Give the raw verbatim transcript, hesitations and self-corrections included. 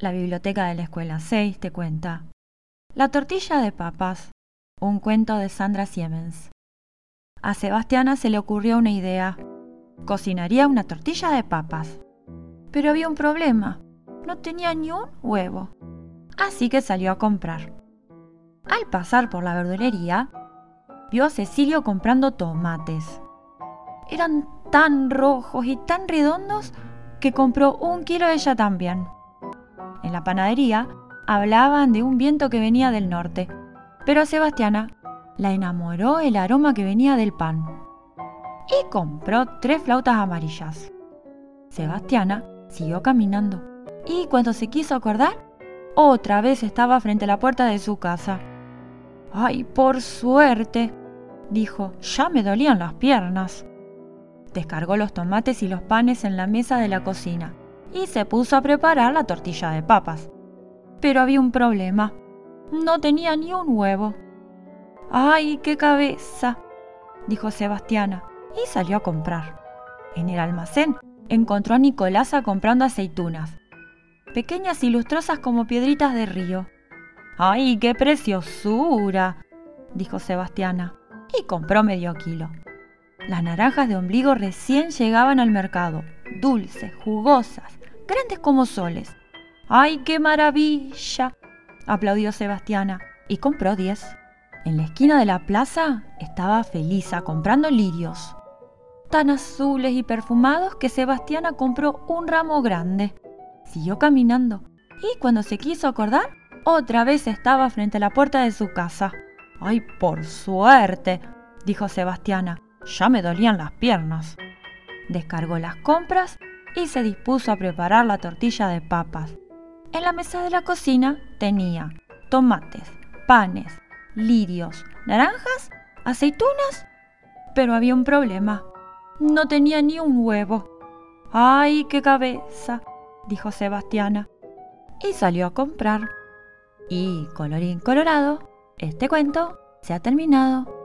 La biblioteca de la escuela seis te cuenta La tortilla de papas, un cuento de Sandra Siemens. A Sebastiana se le ocurrió una idea. Cocinaría una tortilla de papas. Pero había un problema. No tenía ni un huevo. Así que salió a comprar. Al pasar por la verdulería, vio a Cecilio comprando tomates. Eran tan rojos y tan redondos que compró un kilo ella también. En la panadería hablaban de un viento que venía del norte, pero a Sebastiana la enamoró el aroma que venía del pan. Y compró tres flautas amarillas. Sebastiana siguió caminando y cuando se quiso acordar, otra vez estaba frente a la puerta de su casa. ¡Ay, por suerte!, dijo, ya me dolían las piernas. Descargó los tomates y los panes en la mesa de la cocina y se puso a preparar la tortilla de papas. Pero había un problema. No tenía ni un huevo. ¡Ay, qué cabeza!, dijo Sebastiana y salió a comprar. En el almacén encontró a Nicolasa comprando aceitunas, pequeñas y lustrosas como piedritas de río. ¡Ay, qué preciosura!, dijo Sebastiana y compró medio kilo. Las naranjas de ombligo recién llegaban al mercado, dulces, jugosas, grandes como soles. ¡Ay, qué maravilla!, aplaudió Sebastiana y compró diez. En la esquina de la plaza estaba Felisa comprando lirios, tan azules y perfumados que Sebastiana compró un ramo grande. Siguió caminando y cuando se quiso acordar, otra vez estaba frente a la puerta de su casa. ¡Ay, por suerte!, dijo Sebastiana. Ya me dolían las piernas. Descargó las compras y se dispuso a preparar la tortilla de papas. En la mesa de la cocina tenía tomates, panes, lirios, naranjas, aceitunas. Pero había un problema. No tenía ni un huevo. ¡Ay, qué cabeza!, dijo Sebastiana. Y salió a comprar. Y, colorín colorado, este cuento se ha terminado.